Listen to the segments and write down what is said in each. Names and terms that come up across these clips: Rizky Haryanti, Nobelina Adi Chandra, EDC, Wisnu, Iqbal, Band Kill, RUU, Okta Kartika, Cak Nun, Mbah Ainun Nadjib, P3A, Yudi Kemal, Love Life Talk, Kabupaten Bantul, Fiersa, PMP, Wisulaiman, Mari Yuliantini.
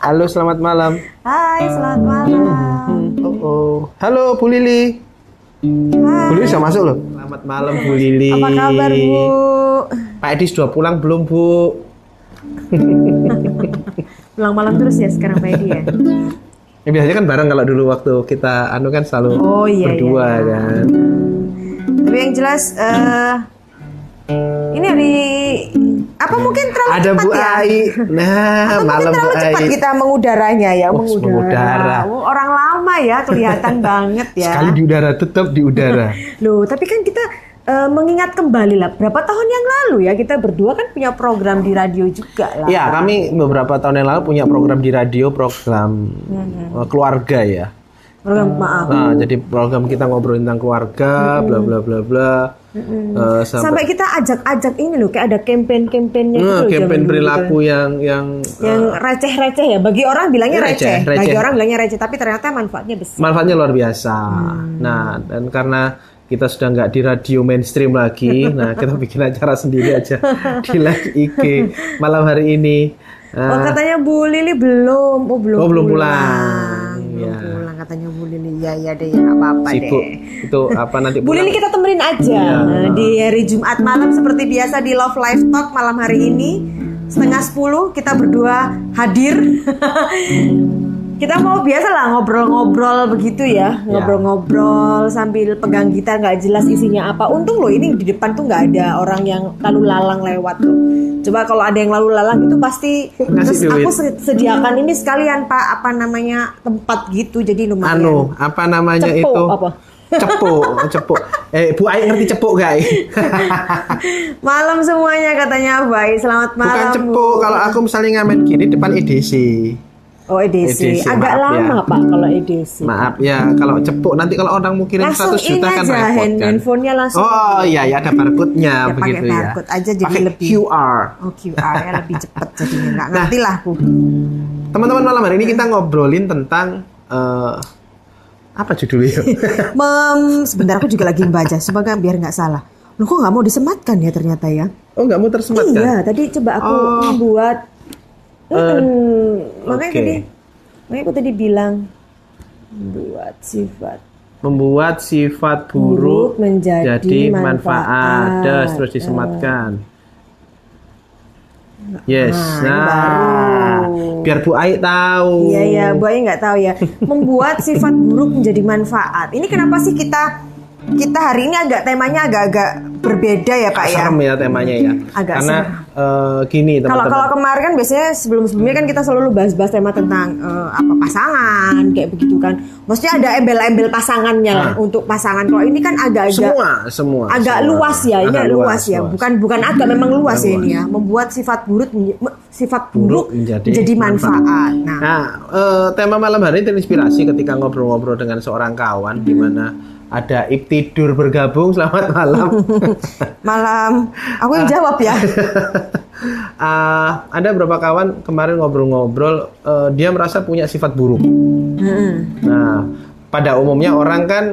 Halo, selamat malam. Hai, selamat malam. Halo, Bu Lili. Hai. Bu Lili sudah masuk loh. Selamat malam, Bu Lili. Apa kabar, Bu? Pak Edi sudah pulang belum, Bu? Pulang malam terus ya sekarang Pak Edi ya? Ya biasanya kan bareng kalau dulu waktu kita anu kan selalu berdua kan. Tapi yang jelas ini hari apa mungkin terlalu ada cepat Bu Ai. Ya? Nah, atau malam Bu Ai. Cepat kita mengudaranya ya, mengudara. Orang lama ya kelihatan banget ya. Sekali di udara tetap di udara. Loh, tapi kan kita mengingat kembali lah berapa tahun yang lalu ya kita berdua kan punya program di radio juga lah. Iya, kami beberapa tahun yang lalu punya program di radio, program keluarga ya. Program maaf. Nah, jadi program kita ngobrol tentang keluarga, bla bla bla bla. Sampai kita ajak-ajak ini loh, kayak ada campaign-campaignnya gitu. Campaign perilaku gitu. Yang receh-receh ya. Bagi orang bilangnya receh. Bagi orang bilangnya receh, tapi ternyata manfaatnya besar. Manfaatnya luar biasa. Nah, dan karena kita sudah nggak di radio mainstream lagi, nah kita bikin acara sendiri aja di live IG malam hari ini. Katanya Bu Lili belum, belum pulang. Pulang katanya Bu Lili, ya deh, ya apa-apa deh. Itu apa nanti? Bu Lili kita temenin aja di hari Jumat malam seperti biasa di Love Life Talk malam hari ini 9:30 kita berdua hadir. Kita mau biasa lah ngobrol-ngobrol begitu ya, ngobrol-ngobrol sambil pegang gitar nggak jelas isinya apa. Untung loh ini di depan tuh nggak ada orang yang lalu lalang lewat loh. Coba kalau ada yang lalu lalang itu pasti terus aku sediakan ini sekalian Pak apa namanya tempat gitu jadi lumayan. Anu apa namanya cepo, itu? Apa? Cepuk. Bu Ai ngerti cepuk gak? Malam semuanya katanya Bu Ai. Selamat malam. Bukan cepuk. Kalau aku misalnya ngamen gini depan EDC. Oh EDC. Agak lama ya. Pak kalau EDC. Maaf ya kalau cepuk nanti kalau orang mau kirim 100 juta kan repot kan. Handphonenya langsung. Oh iya ya ada barcode-nya ya, begitu ya. Pakai barcode aja jadi pake lebih QR. Oh QR ya lebih cepat jadinya enggak ngerti lah Bu. Teman-teman malam hari ini kita ngobrolin tentang apa judulnya? Sebentar aku juga lagi membaca semoga biar enggak salah. Loh kok enggak mau disematkan ya ternyata ya? Oh enggak mau tersematkan. Iya, tadi coba aku membuat makanya aku tadi bilang membuat sifat buruk menjadi manfaat. Terus disematkan. Yes. Nah, biar Bu Ai tahu. Iya, Bu Ai nggak tahu ya. Membuat sifat buruk menjadi manfaat. Ini kenapa sih kita hari ini temanya agak berbeda ya Pak ya. Serem ya temanya ya. Agak karena gini teman-teman. Kalau kemarin kan biasanya sebelum-sebelumnya kan kita selalu bahas-bahas tema tentang pasangan kayak begitu kan. Maksudnya ada embel-embel pasangannya lah untuk pasangan. Kalau ini kan agak-agak semua. Agak semua. Luas ya ini luas ya. Bukan agak memang luas ya ini ya. Membuat sifat buruk menjadi manfaat. Nah, tema malam hari ini terinspirasi ketika ngobrol-ngobrol dengan seorang kawan di mana ada Ibtidur bergabung, selamat malam. Malam, aku yang jawab ya. Ada beberapa kawan kemarin ngobrol-ngobrol, dia merasa punya sifat buruk. Nah, pada umumnya orang kan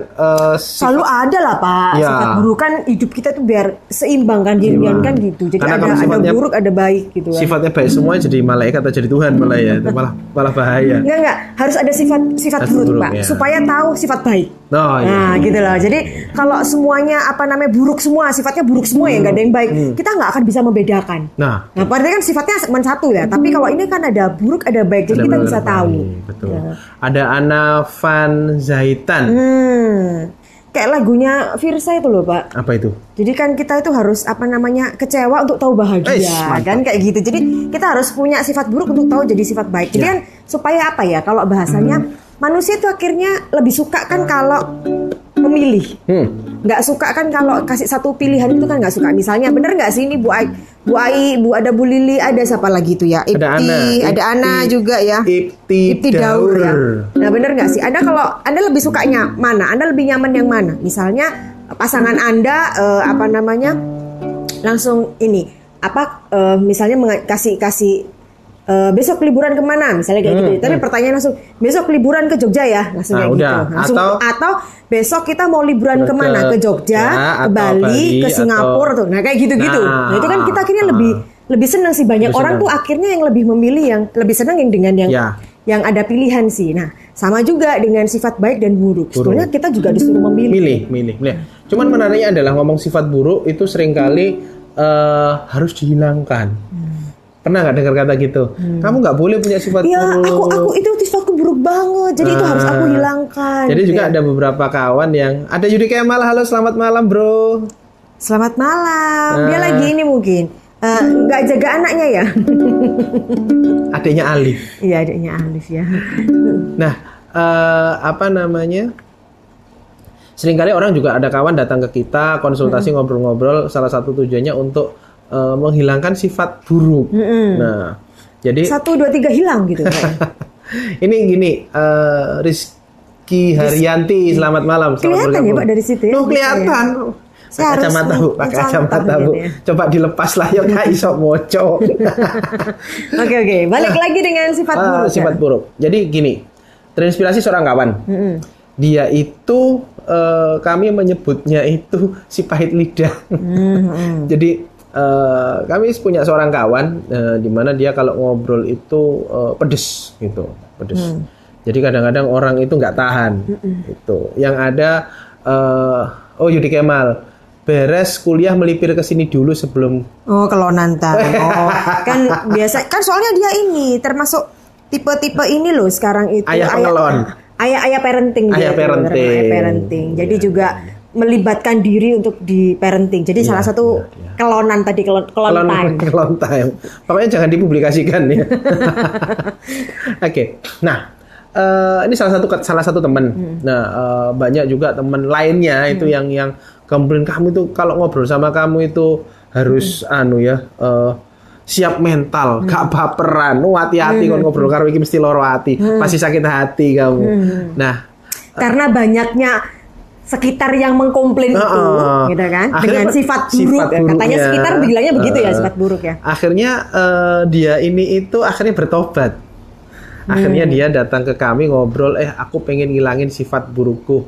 selalu ada lah Pak, sifat buruk kan hidup kita tuh biar seimbang kan, yin-yang kan gitu. Jadi ada buruk, ada baik gitu kan. Sifatnya baik semua jadi malaikat atau jadi Tuhan malah ya, itu malah bahaya. Enggak, harus ada sifat buruk Pak, supaya tahu sifat baik. Oh, nah gitu loh. Jadi kalau semuanya buruk semua, sifatnya buruk semua ya nggak ada yang baik, kita nggak akan bisa membedakan. Nah berarti kan sifatnya satu ya. Tapi kalau ini kan ada buruk ada baik, jadi kita bisa tahu. Betul. Ya. Ada Anafan Zaitan. Kayak lagunya Fiersa itu loh Pak. Apa itu? Jadi kan kita itu harus kecewa untuk tahu bahagia. Kan kayak gitu. Jadi kita harus punya sifat buruk untuk tahu jadi sifat baik. Jadi kan supaya kalau bahasanya manusia itu akhirnya lebih suka kan kalau memilih, nggak suka kan kalau kasih satu pilihan itu kan nggak suka. Misalnya bener nggak sih ini Bu Ai, ada Bu Lili, ada siapa lagi tuh ya? Ada Ana juga ya. Ibti Daur ya. Nah bener nggak sih? Anda kalau Anda lebih sukanya mana? Anda lebih nyaman yang mana? Misalnya pasangan Anda langsung ini misalnya kasih besok liburan kemana misalnya kayak gitu. Tapi pertanyaan langsung besok liburan ke Jogja ya langsung kayak gitu. Langsung, atau besok kita mau liburan kemana ke Jogja, ke Bali, ke Singapura atau kayak gitu-gitu. Nah itu kan kita akhirnya lebih lebih senang sih banyak orang tuh akhirnya yang lebih memilih yang lebih senang yang dengan yang ya. Yang ada pilihan sih. Nah, sama juga dengan sifat baik dan buruk. Sebenarnya kita juga disuruh memilih. Milih. Cuman menariknya adalah ngomong sifat buruk itu seringkali harus dihilangkan. Pernah nggak dengar kata gitu? Kamu nggak boleh punya sifat buruk. Iya, aku itu sifatku buruk banget. Jadi itu harus aku hilangkan. Jadi juga ada beberapa kawan yang ada Yudi Kemal. Halo, selamat malam, Bro. Selamat malam. Dia lagi ini mungkin. Nggak jaga anaknya ya. Adiknya Alif. Iya, adiknya Alif ya. Nah, seringkali orang juga ada kawan datang ke kita konsultasi ngobrol-ngobrol. Salah satu tujuannya untuk menghilangkan sifat buruk. Nah, jadi 1, 2, 3 hilang gitu. Ini gini, Rizky Haryanti, selamat malam. Kelihatan ya Pak dari situ ya? Kelihatan. Ya. Pakai kacamata bu. Coba dilepas lah ya kak isok mocok. Oke. Balik lagi dengan sifat buruk. Sifat buruk. Jadi gini, terinspirasi seorang kawan. Dia itu kami menyebutnya itu si pahit lidah. Jadi kami punya seorang kawan di mana dia kalau ngobrol itu pedes gitu, pedes. Jadi kadang-kadang orang itu nggak tahan. Itu yang ada Yudi Kemal. Beres kuliah melipir ke sini dulu sebelum kelonan tangan. Kan biasa kan soalnya dia ini termasuk tipe-tipe ini loh sekarang itu ayah parenting. Jadi juga melibatkan diri untuk di parenting. Jadi salah satu kelonan tadi kelon time. Pokoknya jangan dipublikasikan ya. Oke. Nah, ini salah satu teman. Nah, banyak juga teman lainnya itu yang komplain kamu itu kalau ngobrol sama kamu itu harus siap mental, gak baperan. Hati-hati kalau ngobrol karo iki mesti loro hati, pasti sakit hati kamu. Nah, karena banyaknya sekitar yang mengkomplain itu, gitu kan? Dengan sifat buruk. Katanya sekitar bilangnya begitu ya, sifat buruk ya. Akhirnya dia ini itu akhirnya bertobat. Akhirnya dia datang ke kami ngobrol, aku pengen ngilangin sifat burukku.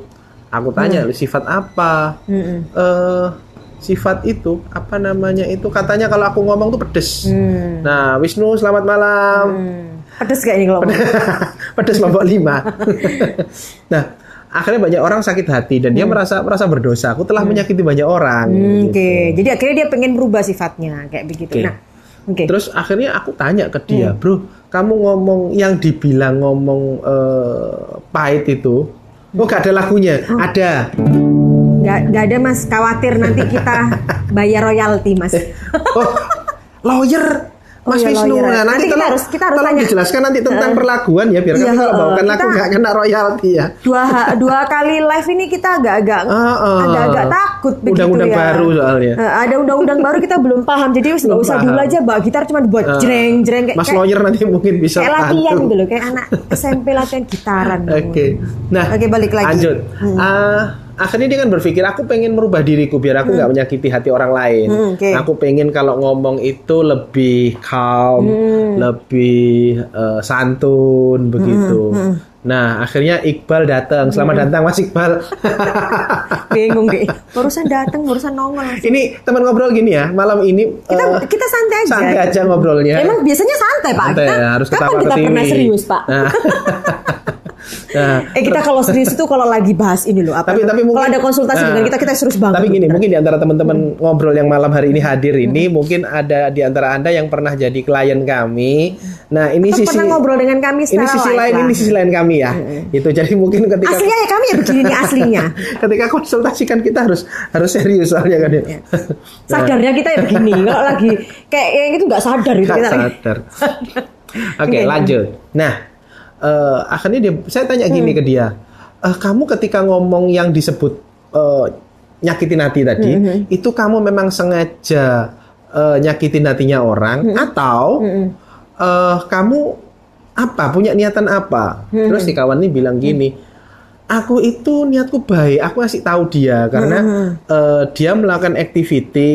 Aku tanya, sifat apa? Sifat itu, katanya kalau aku ngomong tuh pedes. Nah, Wisnu, selamat malam. Pedes gak ini kelompok? Pedes kelompok 5. Nah, akhirnya banyak orang sakit hati dan dia merasa berdosa. Aku telah menyakiti banyak orang. Gitu. Oke. Jadi akhirnya dia pengen berubah sifatnya, kayak begitu. Okay. Nah, okay. Terus akhirnya aku tanya ke dia, Bro, kamu ngomong yang dibilang pahit itu, gak ada lagunya, ada. Gak ada mas, khawatir nanti kita bayar royalti mas. Lawyer, mas Wisnu. Nah, nanti kita harus dijelaskan nanti tentang perlakuan ya, biar kami kalau bawakan lagu gak kena royalti ya. Dua kali live ini kita agak takut begitu ya. Undang-undang baru soalnya. Ada undang-undang baru kita belum paham, jadi nggak usah dulu aja bawa gitar cuma buat jreng-jreng. Mas lawyer nanti mungkin bisa. Kayak latihan gitu loh, kayak anak SMP latihan gitaran. Oke. Nah, balik lagi. Lanjut. Akhirnya dia kan berpikir aku pengen merubah diriku biar aku nggak menyakiti hati orang lain. Aku pengen kalau ngomong itu lebih calm, lebih santun begitu. Nah, akhirnya Iqbal datang. Selamat datang Mas Iqbal. Bingung deh. Barusan datang, barusan nongol. Ini teman ngobrol gini ya. Malam ini kita santai aja. Santai aja ngobrolnya. Emang biasanya santai, Pak. Santai, kita harus ketawa kita pernah serius, Pak. Nah. Kita kalau serius itu kalau lagi bahas ini loh. Tapi mungkin, kalau ada konsultasi dengan kita serius banget. Tapi gini, mungkin di antara teman-teman ngobrol yang malam hari ini hadir ini, mungkin ada di antara Anda yang pernah jadi klien kami. Nah, ini atau pernah ngobrol dengan kami secara ini sisi lain kami ya. Itu jadi mungkin ketika aslinya ya kami ya begini aslinya. Ketika konsultasikan kita harus serius soalnya kan. Ya. Sadarnya kita ya begini. Kalau lagi kayak yang itu nggak sadar gitu kita. Sadar. Oke, lanjut. Nah, akhirnya saya tanya gini ke dia, kamu ketika ngomong yang disebut nyakitin hati tadi, itu kamu memang sengaja nyakitin hatinya orang, atau kamu punya niatan apa? Terus si kawan ini bilang gini, aku itu niatku baik, aku kasih tahu dia karena dia melakukan activity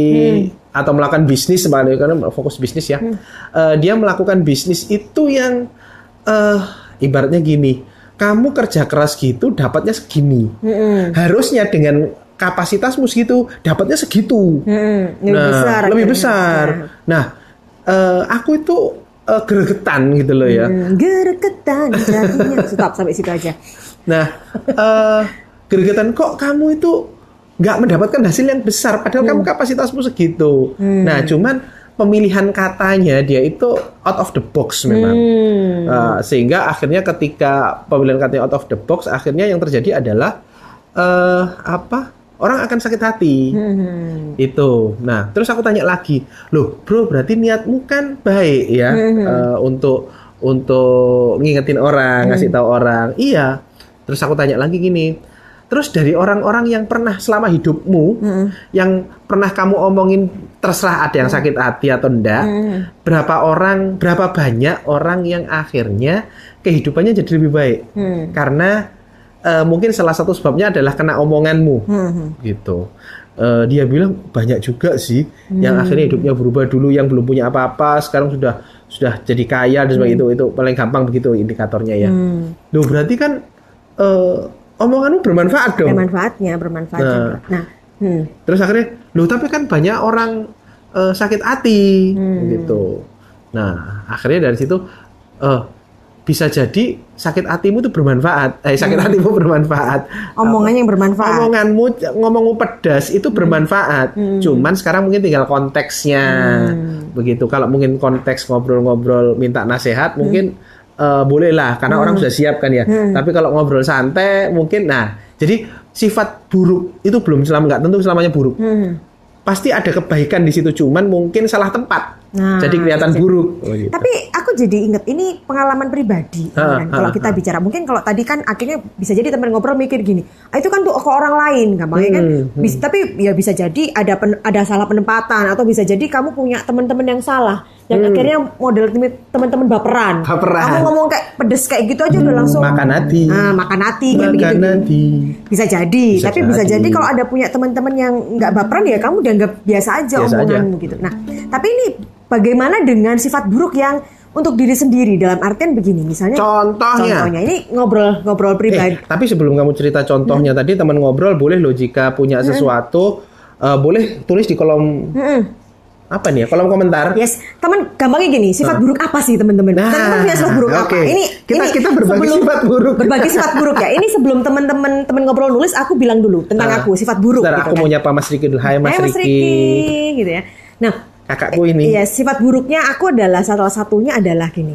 atau melakukan bisnis, karena fokus bisnis ya, dia melakukan bisnis itu yang ibaratnya gini, kamu kerja keras gitu dapatnya segini, harusnya dengan kapasitasmu segitu dapatnya segitu, lebih besar. Nah, aku itu gregetan gitu loh ya. Gregetan jadinya. Stop sampai situ aja. Nah, gregetan kok kamu itu nggak mendapatkan hasil yang besar padahal kamu kapasitasmu segitu. Nah, cuman pemilihan katanya dia itu out of the box memang. Sehingga akhirnya ketika pemilihan katanya out of the box, akhirnya yang terjadi adalah orang akan sakit hati. Itu. Nah, terus aku tanya lagi, loh bro, berarti niatmu kan baik ya, untuk ngingetin orang, ngasih tahu orang. Iya. Terus aku tanya lagi gini, terus dari orang-orang yang pernah selama hidupmu, yang pernah kamu omongin, terserah ada yang sakit hati atau enggak, berapa banyak orang yang akhirnya kehidupannya jadi lebih baik, karena mungkin salah satu sebabnya adalah kena omonganmu, gitu. Dia bilang banyak juga sih yang akhirnya hidupnya berubah, dulu yang belum punya apa-apa, sekarang sudah jadi kaya dan sebagainya. Itu paling gampang begitu indikatornya ya. Loh berarti kan omonganmu bermanfaat dong. Bermanfaat. Nah. Terus akhirnya, loh tapi kan banyak orang sakit hati, gitu. Nah akhirnya dari situ. Bisa jadi sakit hatimu itu bermanfaat. Sakit hatimu bermanfaat. Omongannya yang bermanfaat. Omonganmu, ngomongmu pedas itu bermanfaat. Cuman sekarang mungkin tinggal konteksnya. Begitu. Kalau mungkin konteks ngobrol-ngobrol minta nasihat, mungkin bolehlah karena orang sudah siap kan ya. Tapi kalau ngobrol santai mungkin jadi sifat buruk itu belum tentu selamanya buruk. Pasti ada kebaikan di situ, cuman mungkin salah tempat. Jadi kelihatan buruk. Oh, gitu. Tapi aku jadi inget, ini pengalaman pribadi. Kalau kita bicara, mungkin kalau tadi kan akhirnya bisa jadi teman ngobrol mikir gini, itu kan untuk orang lain, gampangnya kan. Tapi ya bisa jadi ada salah penempatan, atau bisa jadi kamu punya teman-teman yang salah, yang akhirnya model teman-teman baperan. Kamu ngomong kayak pedes kayak gitu aja udah langsung makan hati. Bisa jadi. Kalau ada punya teman-teman yang nggak baperan ya kamu dianggap biasa omonganmu aja. Gitu. Nah, tapi ini bagaimana dengan sifat buruk yang untuk diri sendiri, dalam artian begini misalnya. Contohnya ini ngobrol pribadi. Tapi sebelum kamu cerita contohnya tadi, teman ngobrol boleh loh jika punya sesuatu boleh tulis di kolom apa nih ya, kolom komentar. Yes, teman, gampangnya gini, sifat buruk apa sih teman-teman? Teman-teman punya sifat buruk apa? Ini kita berbagi sifat buruk. Berbagi sifat buruk ya. Ini sebelum teman-teman ngobrol nulis, aku bilang dulu tentang aku sifat buruk. Bentar, gitu, aku mau nyapa Mas Riki dulu. Hai Mas Riki, gitu ya. Nah, kakakku ini. Iya, sifat buruknya aku adalah salah satunya adalah gini.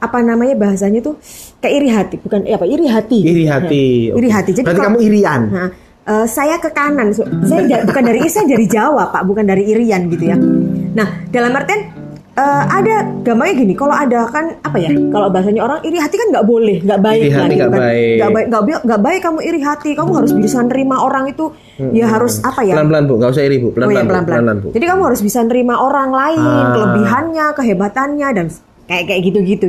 Apa namanya bahasanya tuh kayak iri hati, iri hati. Iri hati. Ya. Okay. Iri hati. Jadi berarti kamu irian. Saya ke kanan, saya dari Jawa Pak, bukan dari irian gitu ya. Nah dalam artian ada gambarnya gini, kalau ada kan apa ya? Kalau bahasanya orang iri hati kan nggak boleh, nggak baik kan? Nggak baik kamu iri hati, kamu harus bisa nerima orang itu. Ya harus apa ya? Pelan-pelan Bu, nggak usah iri Bu, pelan-pelan Bu. Jadi kamu harus bisa nerima orang lain, kelebihannya, kehebatannya dan kayak gitu.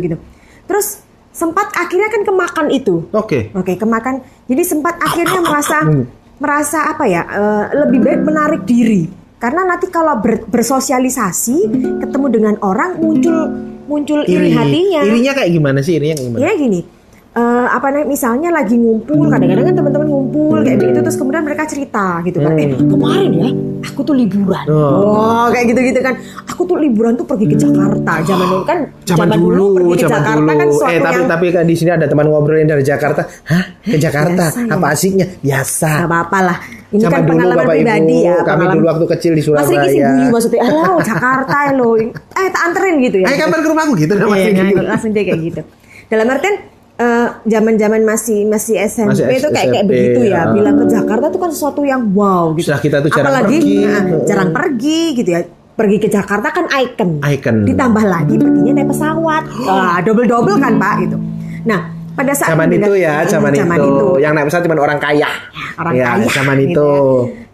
Terus sempat akhirnya kan kemakan itu. Oke, kemakan. Jadi sempat akhirnya merasa apa ya, lebih baik menarik diri, karena nanti kalau bersosialisasi ketemu dengan orang muncul iri hatinya. Irinya kayak gimana sih? Ya gini, apa namanya, misalnya lagi ngumpul, kadang-kadang kan teman-teman ngumpul kayak begitu, terus kemudian mereka cerita gitu kan, kemarin ya aku tuh liburan, kayak gitu kan, aku tuh liburan tuh pergi ke Jakarta, zaman dulu pergi ke Jakarta dulu. Kan suatu tapi kan di sini ada teman ngobrol yang dari Jakarta, ke Jakarta biasa, apa asiknya biasa, nggak apa-apa lah. Ini sama kan dulu, pengalaman Bapak pribadi Ibu, ya. Kami dulu waktu kecil di Surabaya. Mas Riki sih guyu maksudnya. Halo Jakarta lo. Tak anterin gitu ya. Ayo kabar ke rumahku gitu. Langsung dia kayak gitu. Dalam artian zaman-zaman masih SMP itu kayak begitu ya. Bilang ke Jakarta itu kan sesuatu yang wow gitu. Setelah kita tuh jarang pergi gitu ya. Pergi ke Jakarta kan icon. Ditambah lagi perginya naik pesawat. Double kan Pak gitu. Nah, pada saat zaman itu, yang naik pesawat cuma orang kaya. Zaman gitu itu.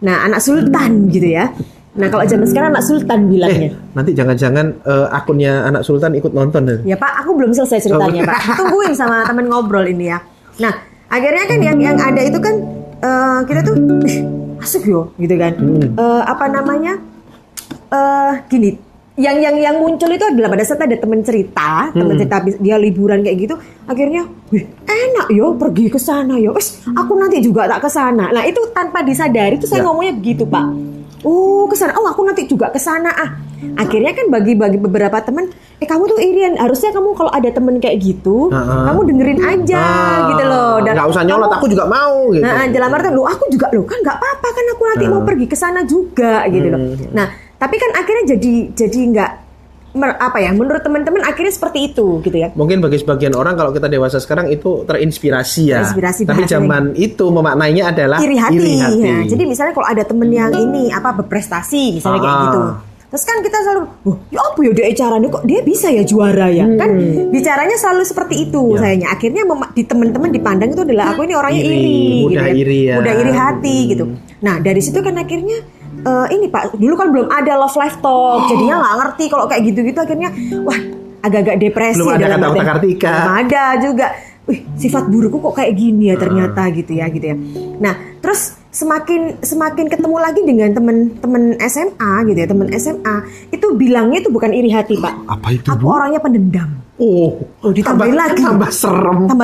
Ya. Nah, anak sultan gitu ya. Nah, kalau zaman sekarang anak sultan bilangnya. Nanti jangan-jangan akunnya anak sultan ikut nonton. Ya Pak, aku belum selesai ceritanya Pak. Tungguin sama temen ngobrol ini ya. Nah, akhirnya kan yang ada itu kan kita tuh asik yo gitu kan. Apa namanya? Gini. Yang muncul itu adalah pada saat ada teman cerita dia liburan kayak gitu, akhirnya enak yo pergi ke sana yo, aku nanti juga tak ke sana. Nah itu tanpa disadari tuh saya ngomongnya begitu Pak, ke sana, aku nanti juga ke sana Akhirnya kan bagi beberapa teman, kamu tuh irian, harusnya kamu kalau ada temen kayak gitu, kamu dengerin aja gitu loh. Dan nggak usah nyolot, aku juga mau gitu. Nah, dalam arti lu aku juga lo kan nggak apa-apa kan aku nanti mau pergi ke sana juga gitu loh. Nah, tapi kan akhirnya jadi nggak apa ya, menurut teman-teman akhirnya seperti itu gitu ya. Mungkin bagi sebagian orang kalau kita dewasa sekarang itu terinspirasi ya. Tapi zaman itu memaknainya adalah iri hati. Ya. Jadi misalnya kalau ada temen yang ini apa berprestasi misalnya kayak gitu. Terus kan kita selalu, wah, ya apa ya dia caranya kok dia bisa ya juara ya, kan bicaranya selalu seperti itu sayangnya. Akhirnya di teman-teman dipandang itu adalah aku ini orangnya iri, mudah gitu, iri ya, mudah iri hati gitu. Nah dari situ kan akhirnya ini Pak, dulu kan belum ada Love Life Talk, jadinya nggak ngerti kalau kayak gitu-gitu akhirnya, wah agak-agak depresi. Belum ada kata-kata kartika. Belum ada juga, wih sifat burukku kok kayak gini ya ternyata gitu ya. Nah terus semakin ketemu lagi dengan temen SMA gitu ya, temen SMA itu bilangnya itu bukan iri hati Pak. Apa itu? Aku orangnya pendendam. Oh ditambahin lagi. Tambah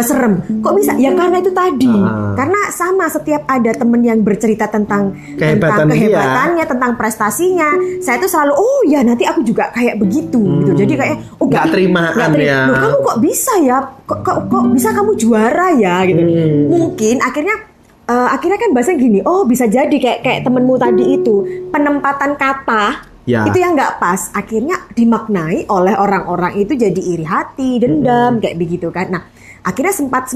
serem. Kok bisa? Ya karena itu tadi. Karena sama setiap ada temen yang bercerita tentang kehebatannya, tentang prestasinya, saya tuh selalu ya nanti aku juga kayak begitu gitu. Jadi kayak nggak terimaan ya. Loh, kamu kok bisa ya? Kok bisa kamu juara ya gitu. Mungkin akhirnya kan bahasanya gini, bisa jadi kayak temenmu tadi itu penempatan kata itu yang nggak pas, akhirnya dimaknai oleh orang-orang itu jadi iri hati, dendam kayak begitu kan. Nah akhirnya sempat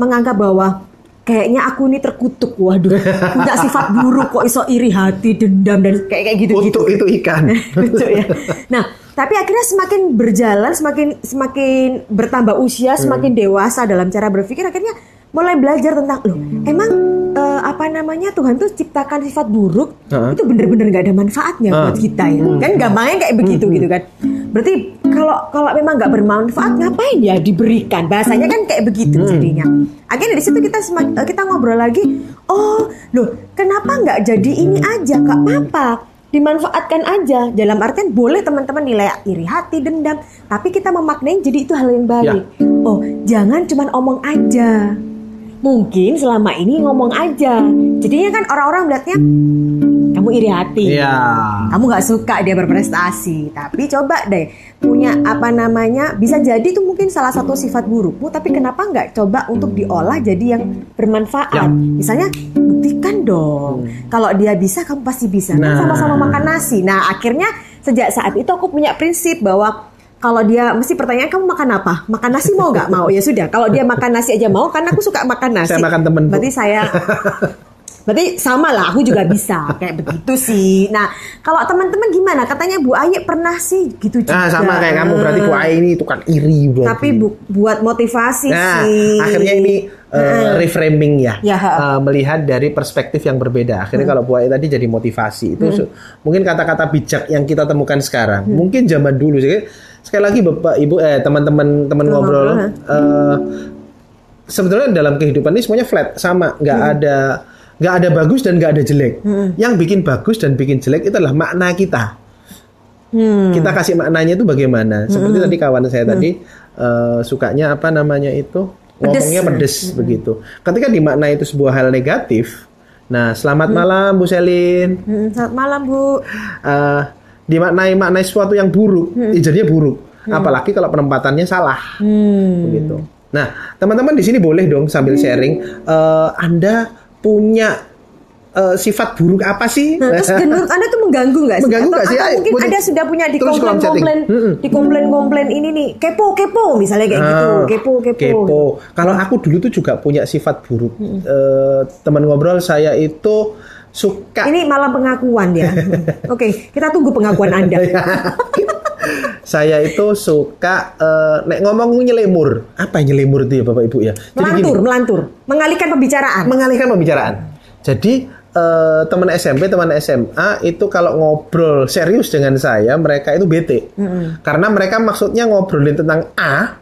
menganggap bahwa kayaknya aku ini terkutuk, waduh punya sifat buruk kok iso iri hati, dendam dan kayak gitu-gitu. Untuk itu ikan. Lucu ya. Nah tapi akhirnya semakin berjalan, semakin bertambah usia, semakin dewasa dalam cara berpikir, akhirnya mulai belajar tentang emang Tuhan tuh ciptakan sifat buruk itu bener-bener nggak ada manfaatnya buat kita ya kan, gampangnya kayak begitu gitu kan. Berarti kalau memang nggak bermanfaat ngapain ya diberikan, bahasanya kan kayak begitu jadinya. Akhirnya dari situ kita ngobrol lagi, kenapa nggak jadi ini aja, nggak apa-apa dimanfaatkan aja, dalam artian boleh teman-teman nilai iri hati, dendam, tapi kita memaknai jadi itu hal yang baik. Jangan cuma omong aja, mungkin selama ini ngomong aja jadinya kan orang-orang melihatnya kamu iri hati, kamu gak suka dia berprestasi, tapi coba deh punya bisa jadi itu mungkin salah satu sifat burukmu, tapi kenapa gak coba untuk diolah jadi yang bermanfaat, misalnya buktikan dong kalau dia bisa kamu pasti bisa, kan sama-sama makan nasi. Nah akhirnya sejak saat itu aku punya prinsip bahwa kalau dia mesti pertanyaan, kamu makan apa? Makan nasi mau gak? Mau, ya sudah. Kalau dia makan nasi aja mau, karena aku suka makan nasi. Saya makan temen. Berarti sama lah, aku juga bisa. Kayak begitu sih. Nah, kalau teman-teman gimana? Katanya Bu Aye pernah sih gitu juga. Nah, sama kayak kamu. Berarti Bu Aye ini tukang iri. Berarti. Tapi buat motivasi sih. Akhirnya ini reframing ya. Melihat dari perspektif yang berbeda. Akhirnya kalau Bu Aye tadi jadi motivasi. Itu mungkin kata-kata bijak yang kita temukan sekarang. Mungkin zaman dulu sih. Sekali lagi Bapak Ibu teman-teman ngobrol sebetulnya dalam kehidupan ini semuanya flat, sama, nggak ada bagus dan nggak ada jelek. Yang bikin bagus dan bikin jelek itu adalah makna kita. Kita kasih maknanya itu bagaimana? Seperti tadi kawan saya tadi sukanya ngomongnya pedes begitu. Ketika dimaknai itu sebuah hal negatif. Nah, selamat malam Bu Selin. Selamat malam Bu. Dimaknai sesuatu yang buruk, jadinya buruk. Apalagi kalau penempatannya salah, begitu. Nah, teman-teman di sini boleh dong sambil sharing. Anda punya sifat buruk apa sih? Nah, terus menurut Anda tuh mengganggu nggak sih? Mengganggu nggak sih? Mungkin Anda sudah punya komplain ini nih, kepo misalnya kayak gitu, kepo. Kalau aku dulu tuh juga punya sifat buruk. Teman ngobrol saya itu suka. Ini malah pengakuan ya. Oke, kita tunggu pengakuan Anda. Saya itu suka nek ngomong nyelimur. Apa nyelimur itu ya Bapak Ibu ya? Melantur. Mengalihkan pembicaraan. Jadi teman SMP, teman SMA itu kalau ngobrol serius dengan saya, mereka itu bete. Karena mereka maksudnya ngobrolin tentang A,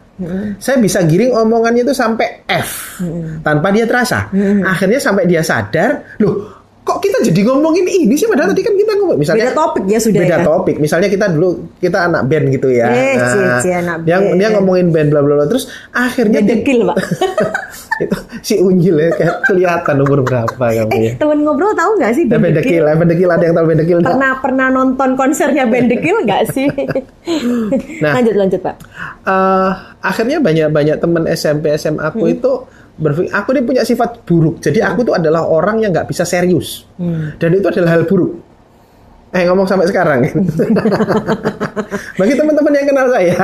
saya bisa giring omongannya itu sampai F, tanpa dia terasa. Akhirnya sampai dia sadar, loh kok kita jadi ngomongin ini sih, padahal tadi kan kita ngomong misalnya beda topik ya sudah. Beda ya? Topik. Misalnya kita dulu kita anak band gitu ya. Anak yang band. Dia ngomongin band bla bla bla terus akhirnya Band Kill, Pak. Itu si Unjil ya kelihatan umur berapa kamu ya. Temen ngobrol tahu enggak sih Band Kill? Band Kill, ada yang tahu Band Kill? Pernah nonton konsernya Band Kill enggak sih? Nah, lanjut Pak. Akhirnya banyak temen SMP SMA aku itu berpikir, aku ini punya sifat buruk. Jadi aku tuh adalah orang yang nggak bisa serius. Dan itu adalah hal buruk. Ngomong sampai sekarang. Bagi teman-teman yang kenal saya.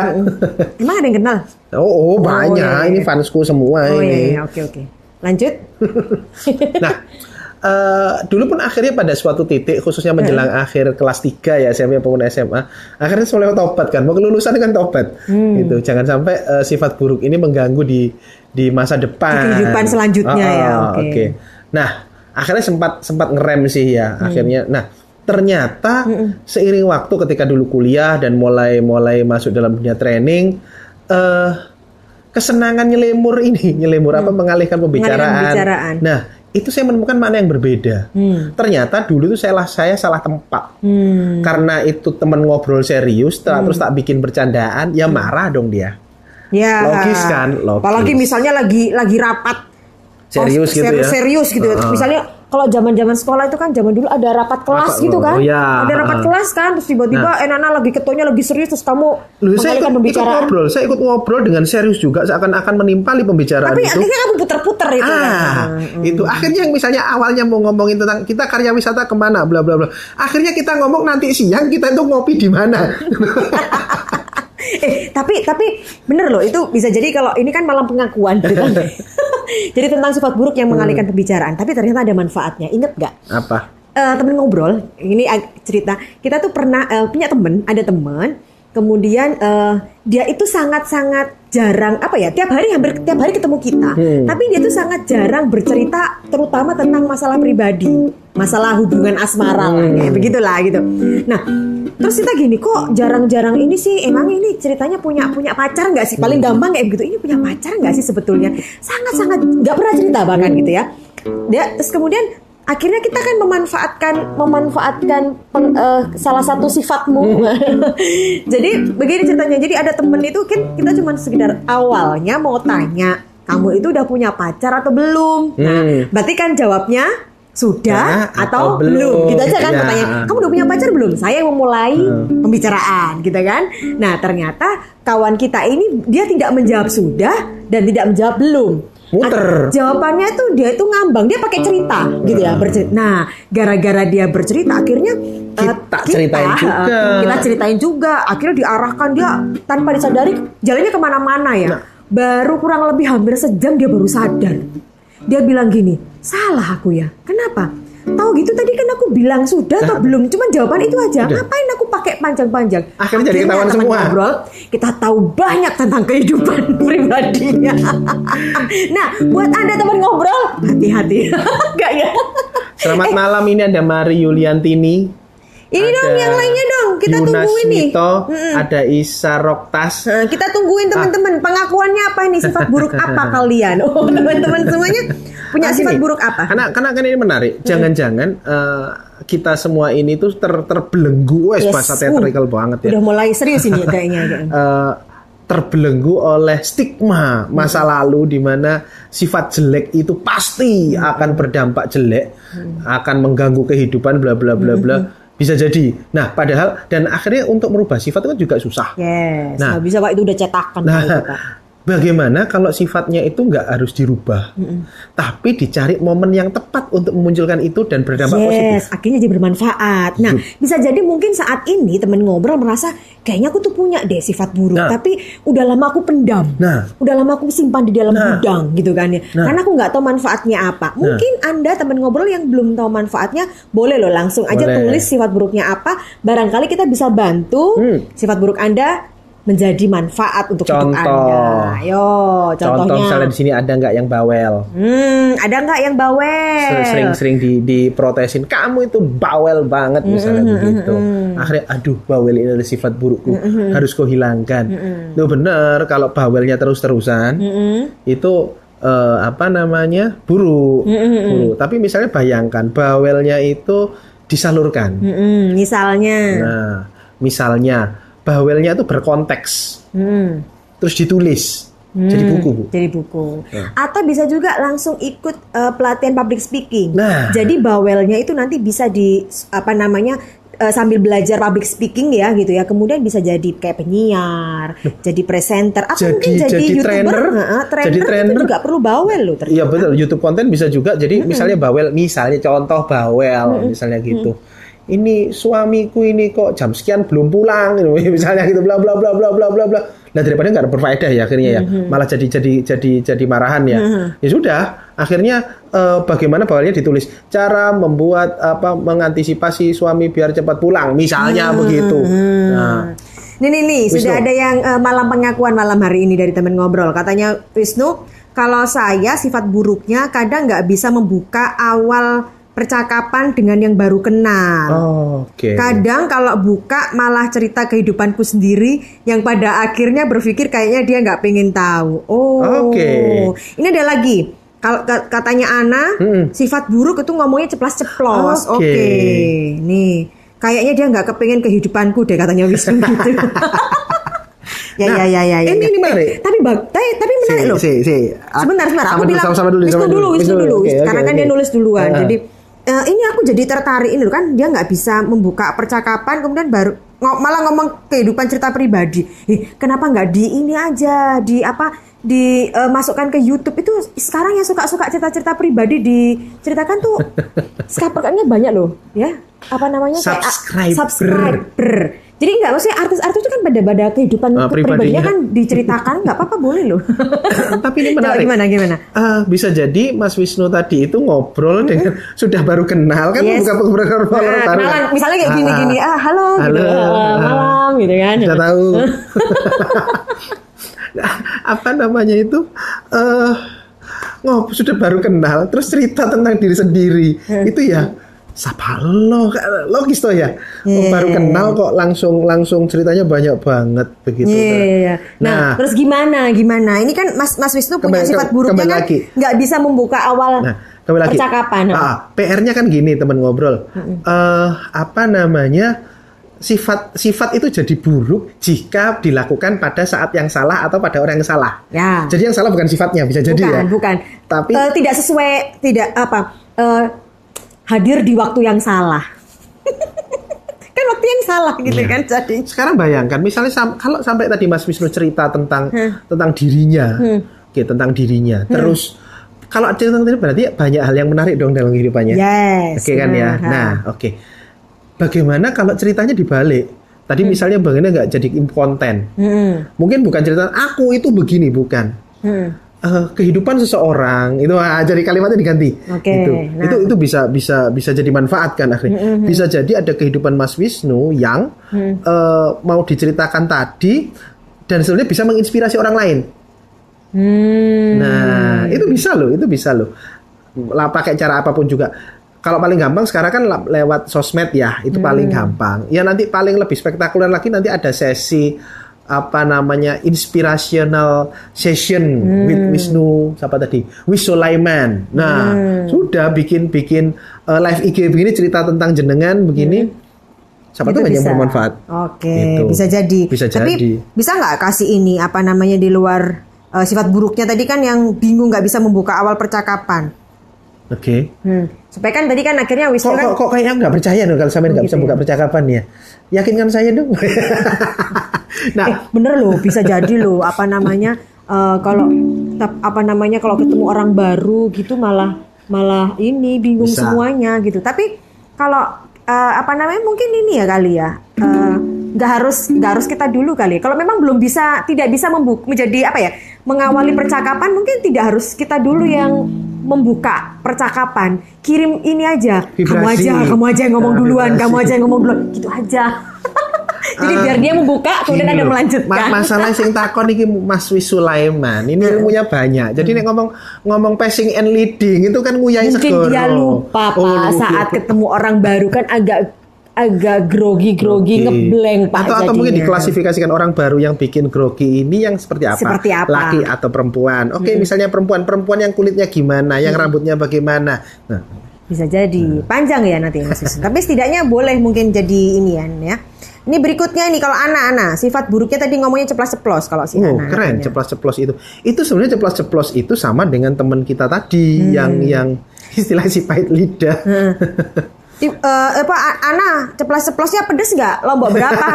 Emang ada yang kenal? Oh banyak. Oh, iya. Ini fansku semua. Oh ini. Iya, oke. Lanjut. Nah, dulu pun akhirnya pada suatu titik, khususnya menjelang akhir kelas 3 ya, SMP maupun SMA, akhirnya mulai tobat kan. Mau kelulusan kan tobat. Gitu. Jangan sampai sifat buruk ini mengganggu di masa depan, di kehidupan selanjutnya. Okay. Nah, akhirnya sempat ngerem sih ya. Akhirnya, nah ternyata seiring waktu ketika dulu kuliah dan mulai masuk dalam dunia training, kesenangan nyelemur apa mengalihkan pembicaraan. Nah, itu saya menemukan mana yang berbeda. Ternyata dulu itu saya salah tempat. Karena itu teman ngobrol serius, terus tak bikin bercandaan, ya marah dong dia. Ya, logis kan? Logis. Apalagi misalnya lagi rapat serius gitu ya. Misalnya kalau zaman-zaman sekolah itu kan zaman dulu ada rapat kelas gitu kan. Ya. Ada rapat kelas kan, terus tiba-tiba Enana lagi ketuanya lagi serius terus kamu mengalihkan pembicaraan. Saya ikut ngobrol dengan serius juga seakan-akan menimpali pembicaraan itu. Tapi akhirnya aku puter-puter itu. Itu akhirnya yang misalnya awalnya mau ngomongin tentang kita karya wisata kemana bla bla bla. Akhirnya kita ngomong nanti siang kita itu ngopi di mana. Tapi bener loh, itu bisa jadi kalau ini kan malam pengakuan gitu kan. Jadi tentang sifat buruk yang mengalihkan pembicaraan, tapi ternyata ada manfaatnya. Ingat gak? Apa? Temen ngobrol, ini cerita. Kita tuh pernah punya temen, ada temen. Kemudian dia itu sangat-sangat jarang, tiap hari ketemu kita. Tapi dia tuh sangat jarang bercerita, terutama tentang masalah pribadi, masalah hubungan asmara lah, begitulah gitu. Nah, terus kita gini, kok jarang-jarang ini sih, emang ini ceritanya punya pacar nggak sih? Paling gampang kayak begitu, ini punya pacar nggak sih sebetulnya? Sangat-sangat nggak pernah cerita bahkan gitu ya. Dia terus kemudian akhirnya kita kan memanfaatkan salah satu sifatmu. Jadi begini ceritanya. Jadi ada temen itu kan kita cuma sekedar awalnya mau tanya, kamu itu udah punya pacar atau belum? Nah, berarti kan jawabnya sudah atau belum. Kita aja kan bertanya, kamu udah punya pacar belum? Saya memulai pembicaraan, gitu kan? Nah, ternyata kawan kita ini dia tidak menjawab sudah dan tidak menjawab belum. Muter. Jawabannya tuh dia itu ngambang, dia pakai cerita gitu ya. Nah, gara-gara dia bercerita akhirnya kita ceritain juga. Akhirnya diarahkan dia tanpa disadari jalannya kemana-mana ya. Nah. Baru kurang lebih hampir sejam dia baru sadar. Dia bilang gini, salah aku ya. Kenapa? Tahu gitu tadi kan aku bilang sudah atau belum. Cuman jawaban itu aja. Ngapain aku pakai panjang-panjang? Akhirnya jadi ketahuan semua. Ngobrol, kita tahu banyak tentang kehidupan pribadinya. Nah, buat Anda teman ngobrol, hati-hati. Enggak ya. Selamat malam, ini ada Mari Yuliantini. Ini ada dong, yang lainnya dong. Kita Yuna tungguin Smito, nih. Ada Isa Roktas. Kita tungguin teman-teman. Pengakuannya apa nih? Sifat buruk apa kalian? Oh, teman-teman semuanya punya sifat buruk apa? Karena kan ini menarik. Jangan-jangan kita semua ini tuh terbelenggu. Bahasa teatrikal banget ya. Udah mulai serius ini kayaknya. Terbelenggu oleh stigma masa lalu di mana sifat jelek itu pasti akan berdampak jelek, akan mengganggu kehidupan bla bla bla bla. Bisa jadi. Nah, padahal dan akhirnya untuk merubah sifat itu kan juga susah. Yes. Nah, bisa Pak, itu udah cetakan. Nah, itu, bagaimana kalau sifatnya itu nggak harus dirubah, tapi dicari momen yang tepat untuk memunculkan itu dan berdampak positif. Akhirnya jadi bermanfaat. Nah, bisa jadi mungkin saat ini teman ngobrol merasa kayaknya aku tuh punya deh sifat buruk, tapi udah lama aku pendam. Udah lama aku simpan di dalam gudang gitu kan ya. Karena aku nggak tahu manfaatnya apa. Mungkin Anda teman ngobrol yang belum tahu manfaatnya, boleh loh langsung aja tulis sifat buruknya apa. Barangkali kita bisa bantu sifat buruk Anda menjadi manfaat untuk hidup Anda. Contoh misalnya di sini ada nggak yang bawel? Ada nggak yang bawel? Sering-sering diprotesin. Kamu itu bawel banget misalnya begitu. Akhirnya, aduh, bawel ini adalah sifat burukku, harus kau hilangkan. Bener, kalau bawelnya terus-terusan itu buruk. Tapi misalnya bayangkan bawelnya itu disalurkan. Misalnya. Nah, misalnya bawelnya itu berkonteks. Terus ditulis. Jadi buku, Bu. Jadi buku. Atau bisa juga langsung ikut pelatihan public speaking. Nah. Jadi bawelnya itu nanti bisa di sambil belajar public speaking ya gitu ya. Kemudian bisa jadi kayak penyiar, jadi presenter, atau mungkin jadi YouTuber, trainer juga perlu bawel loh ternyata. Iya betul, YouTube konten bisa juga. Jadi misalnya bawel, misalnya contoh bawel, misalnya gitu. Ini suamiku ini kok jam sekian belum pulang, misalnya gitu, bla bla bla bla bla bla bla. Nah daripada nggak berfaedah ya akhirnya ya, malah jadi marahan ya. Ya sudah, akhirnya bagaimana bawelnya ditulis, cara membuat mengantisipasi suami biar cepat pulang, misalnya begitu. Nah. Nih Wisnu. Sudah ada yang malam pengakuan malam hari ini dari teman ngobrol, katanya Wisnu, kalau saya sifat buruknya kadang nggak bisa membuka awal percakapan dengan yang baru kenal. Kadang kalau buka malah cerita kehidupanku sendiri yang pada akhirnya berpikir kayaknya dia nggak pengen tahu. Ini ada lagi. Kalau katanya Ana, sifat buruk itu ngomongnya ceplas-ceplos. Nih kayaknya dia nggak kepengen kehidupanku deh, katanya Wisnu gitu. Ini menarik. Tapi menarik loh. Sebentar. Aku bilang Wisnu dulu. Karena kan dia nulis duluan. Jadi ini aku jadi tertarik ini loh kan, dia nggak bisa membuka percakapan kemudian baru malah ngomong kehidupan cerita pribadi. Kenapa nggak di ini aja dimasukkan ke YouTube itu? Sekarang yang suka-suka cerita-cerita pribadi diceritakan tuh subscribernya banyak loh ya. Subscriber. Jadi nggak, maksudnya artis-artis itu kan pada kehidupan pribadinya kan diceritakan, nggak apa-apa boleh loh. Tapi ini menarik. Gimana? Bisa jadi Mas Wisnu tadi itu ngobrol dengan sudah baru kenal kan, bukan ngobrol-ngobrol. Misalnya kayak gini-gini, halo, gitu, malam, gitu kan. Sudah tahu. Sudah baru kenal, terus cerita tentang diri sendiri, itu ya. Sapa lo, logis toh ya. Baru kenal kok langsung ceritanya banyak banget begitu. Nah, terus gimana? Ini kan Mas Wisnu punya sifat buruknya kan nggak bisa membuka awal percakapan. PR-nya kan gini teman ngobrol. Sifat itu jadi buruk jika dilakukan pada saat yang salah atau pada orang yang salah. Ya. Jadi yang salah bukan sifatnya, bisa jadi ya. Bukan. Tapi tidak sesuai, hadir di waktu yang salah. Kan waktu yang salah gitu kan jadi. Sekarang bayangkan misalnya kalau sampai tadi Mas Wisnu cerita tentang dirinya. Terus kalau cerita tentang diri berarti banyak hal yang menarik dong dalam kehidupannya. Oke. Bagaimana kalau ceritanya dibalik? Tadi misalnya bagaimana nggak jadi konten? Mungkin bukan cerita aku itu begini, bukan. Kehidupan seseorang itu jadi kalimatnya diganti. Itu bisa jadi manfaat kan akhirnya. Bisa jadi ada kehidupan Mas Wisnu yang mau diceritakan tadi dan sebenarnya bisa menginspirasi orang lain. Nah, itu bisa loh. Pakai cara apapun juga. Kalau paling gampang sekarang kan lewat sosmed ya, itu paling gampang. Ya nanti paling lebih spektakuler lagi nanti ada sesi inspirational session with Wisnu, siapa tadi? Wisulaiman. Nah, sudah bikin live IG begini, cerita tentang jenengan begini. Siapa itu banyak bermanfaat. Gitu. Bisa jadi. Tapi bisa nggak kasih ini di luar sifat buruknya tadi kan yang bingung nggak bisa membuka awal percakapan. Supaya kan tadi kan akhirnya Wisnu kok kayaknya nggak percaya dong kalau sampai nggak bisa buka percakapan ya. Yakinkan saya dong. Nah, bener loh, bisa jadi loh kalau ketemu orang baru gitu malah ini bingung bisa. Semuanya gitu. Tapi kalau mungkin ini ya kali ya. Nggak harus kita dulu kali. Kalau memang tidak bisa menjadi mengawali percakapan, mungkin tidak harus kita dulu yang membuka percakapan. Kirim ini aja, kamu aja yang ngomong duluan, gitu aja. Jadi biar dia membuka, kemudian Anda melanjutkan. Masalah sing takon iki Mas Wisulaiman, ini ilmunya banyak. Jadi nek ngomong passing and leading itu kan nguyahi segoro. Mungkin dia lupa saat ketemu orang baru kan agak agak grogi. Ngeblank Pak. Atau mungkin diklasifikasikan orang baru yang bikin grogi ini yang seperti apa? Seperti apa? Laki atau perempuan? Oke, misalnya perempuan yang kulitnya gimana, yang rambutnya bagaimana. Nah, bisa jadi panjang ya nanti Mas Wisnu. Tapi setidaknya boleh mungkin jadi inian ya. Ini berikutnya nih, kalau Ana, sifat buruknya tadi ngomongnya ceplas-ceplos kalau si Ana. Keren, ceplas-ceplos itu. Itu sebenarnya ceplas-ceplos itu sama dengan teman kita tadi yang istilah si pahit lidah. Ana, ceplas-ceplosnya pedes nggak? Lombok berapa?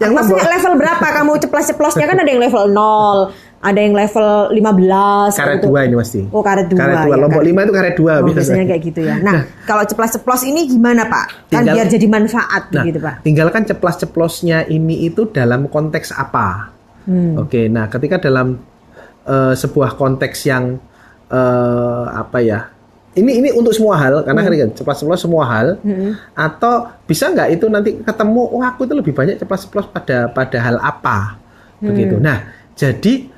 Yang maksudnya level berapa kamu ceplas-ceplosnya? Kan ada yang level 0. Ada yang level 15. Karet 2 ini pasti. Oh, karet 2. Karet 2. Ya, lombok 5 itu karet 2. Oh, biasanya kayak gitu ya. Nah, kalau ceplas-ceplos ini gimana Pak? Kan biar jadi manfaat begitu Pak. Tinggalkan ceplas-ceplosnya ini itu dalam konteks apa. Oke, nah ketika dalam sebuah konteks yang apa ya. Ini untuk semua hal, karena kan ceplas-ceplos semua hal. Atau bisa nggak itu nanti ketemu, oh aku itu lebih banyak ceplas-ceplos pada hal apa. Begitu. Nah, jadi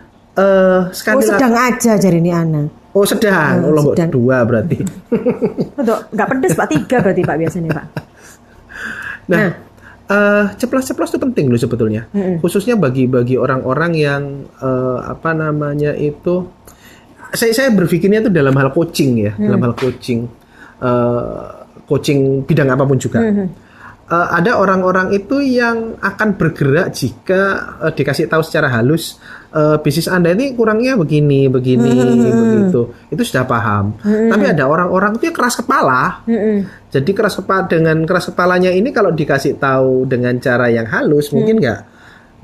sedang aja jadi ini Ana. Oh sedang, lombok 2 berarti. Nggak pedes Pak, 3 berarti Pak biasanya Pak. Nah, ceplas-ceplos itu penting loh sebetulnya. Khususnya bagi orang-orang yang apa namanya itu. Saya berpikirnya itu dalam hal coaching ya, dalam hal coaching, coaching bidang apapun juga. Ada orang-orang itu yang akan bergerak jika dikasih tahu secara halus bisnis Anda ini kurangnya begini, begitu. Itu sudah paham. Tapi ada orang-orang itu yang keras kepala. Jadi dengan keras kepalanya ini kalau dikasih tahu dengan cara yang halus mungkin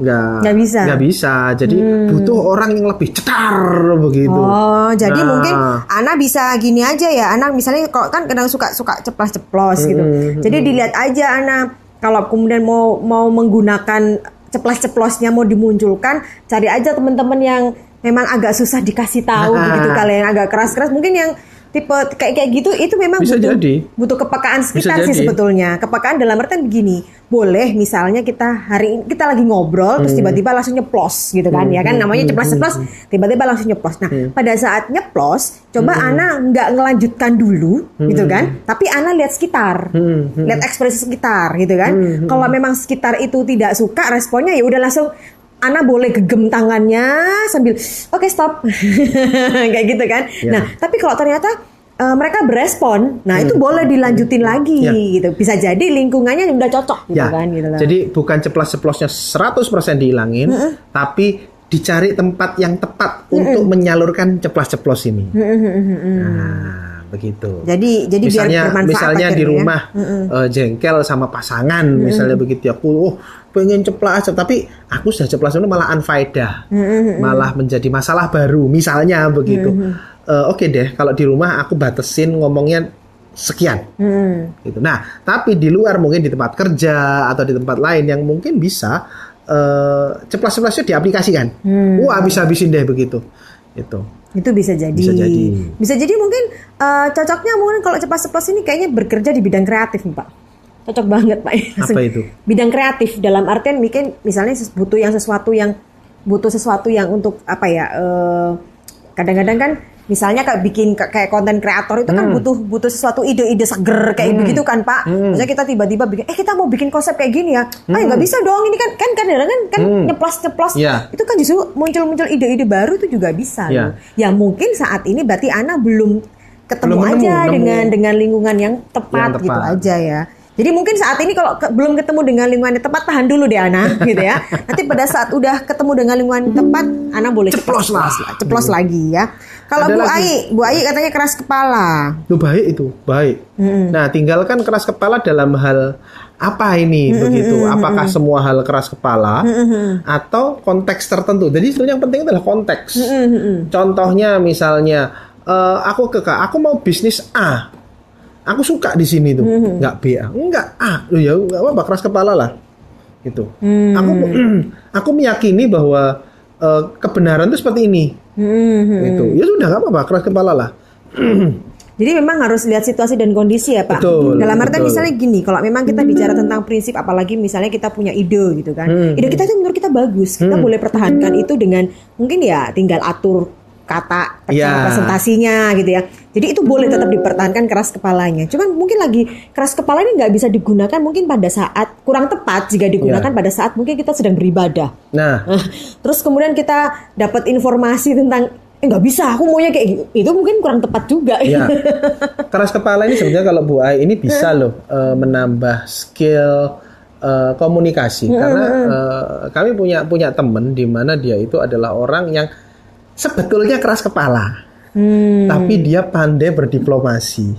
nggak bisa. Jadi butuh orang yang lebih cetar begitu. Oh, jadi mungkin Ana bisa gini aja ya. Ana misalnya kalau kan kadang suka ceplas-ceplos gitu. Jadi dilihat aja Ana kalau kemudian mau menggunakan ceplas-ceplosnya mau dimunculkan, cari aja teman-teman yang memang agak susah dikasih tahu begitu kalian agak keras-keras mungkin yang tipe kayak gitu itu memang bisa butuh kepekaan sekitar sih sebetulnya. Kepekaan dalam artian begini, boleh misalnya kita lagi ngobrol terus tiba-tiba langsung nyeplos gitu kan ya kan namanya ceplas-ceplos tiba-tiba langsung nyeplos. Nah, pada saat nyeplos coba Ana nggak ngelanjutkan dulu gitu kan, tapi Ana lihat sekitar. Lihat ekspresi sekitar gitu kan. Kalau memang sekitar itu tidak suka responnya ya udah langsung Ana boleh gegem tangannya sambil oke, stop kayak gitu kan. Ya. Nah tapi kalau ternyata mereka berespon, nah itu boleh dilanjutin lagi gitu. Bisa jadi lingkungannya udah cocok gitu kan. Gitu loh. Jadi bukan ceplas-ceplosnya 100% dihilangin, tapi dicari tempat yang tepat untuk menyalurkan ceplas-ceplos ini. Nah. Begitu. Jadi misalnya di rumah jengkel sama pasangan misalnya begitu aku pengen ceplas tapi aku sudah ceplas itu malah unfaedah. Malah menjadi masalah baru misalnya begitu. Oke deh kalau di rumah aku batasin ngomongnya sekian. Gitu. Nah, tapi di luar mungkin di tempat kerja atau di tempat lain yang mungkin bisa ceplas-ceplasnya diaplikasikan. Wah habis-habisin deh begitu. Itu bisa jadi mungkin cocoknya mungkin kalau ceplas-ceplos ini kayaknya bekerja di bidang kreatif nih Pak, cocok banget Pak. Apa itu? Bidang kreatif dalam artian mungkin misalnya butuh sesuatu yang untuk apa ya, kadang-kadang kan misalnya kayak konten kreator itu kan butuh sesuatu ide-ide seger kayak begitu kan Pak. Misalnya kita tiba-tiba bikin kita mau bikin konsep kayak gini ya. Ah nggak bisa dong ini kan kadang-kadang nyeplos-nyeplos. Itu kan justru muncul ide-ide baru itu juga bisa. Ya mungkin saat ini berarti Ana belum ketemu dengan lingkungan yang tepat gitu aja ya. Jadi mungkin saat ini kalau belum ketemu dengan lingkungan yang tepat, tahan dulu deh Ana, gitu ya. Nanti pada saat udah ketemu dengan lingkungan yang tepat, Ana boleh ceplos lagi ya. Kalau Bu Ai katanya keras kepala. Lu baik itu, baik. Nah, tinggalkan keras kepala dalam hal apa ini begitu? Apakah semua hal keras kepala atau konteks tertentu? Jadi sebenarnya yang penting adalah konteks. Contohnya misalnya, aku mau bisnis A. Aku suka di sini tuh, nggak B, nggak A, ya nggak apa-apa, keras kepala lah, gitu. Aku meyakini bahwa kebenaran itu seperti ini, gitu. Ya sudah nggak apa-apa, keras kepala lah. Jadi memang harus lihat situasi dan kondisi ya Pak. Betul, dalam artian misalnya gini, kalau memang kita bicara tentang prinsip, apalagi misalnya kita punya ide gitu kan, ide kita itu menurut kita bagus, kita boleh pertahankan itu dengan mungkin ya tinggal atur kata presentasinya gitu ya. Jadi itu boleh tetap dipertahankan keras kepalanya. Cuman mungkin lagi keras kepala ini nggak bisa digunakan mungkin pada saat kurang tepat jika digunakan pada saat mungkin kita sedang beribadah. Nah, terus kemudian kita dapat informasi tentang nggak bisa, aku maunya kayak gitu. Itu mungkin kurang tepat juga. Ya. Keras kepala ini sebenarnya kalau Bu Ai ini bisa loh menambah skill komunikasi karena kami punya teman di mana dia itu adalah orang yang sebetulnya keras kepala, tapi dia pandai berdiplomasi.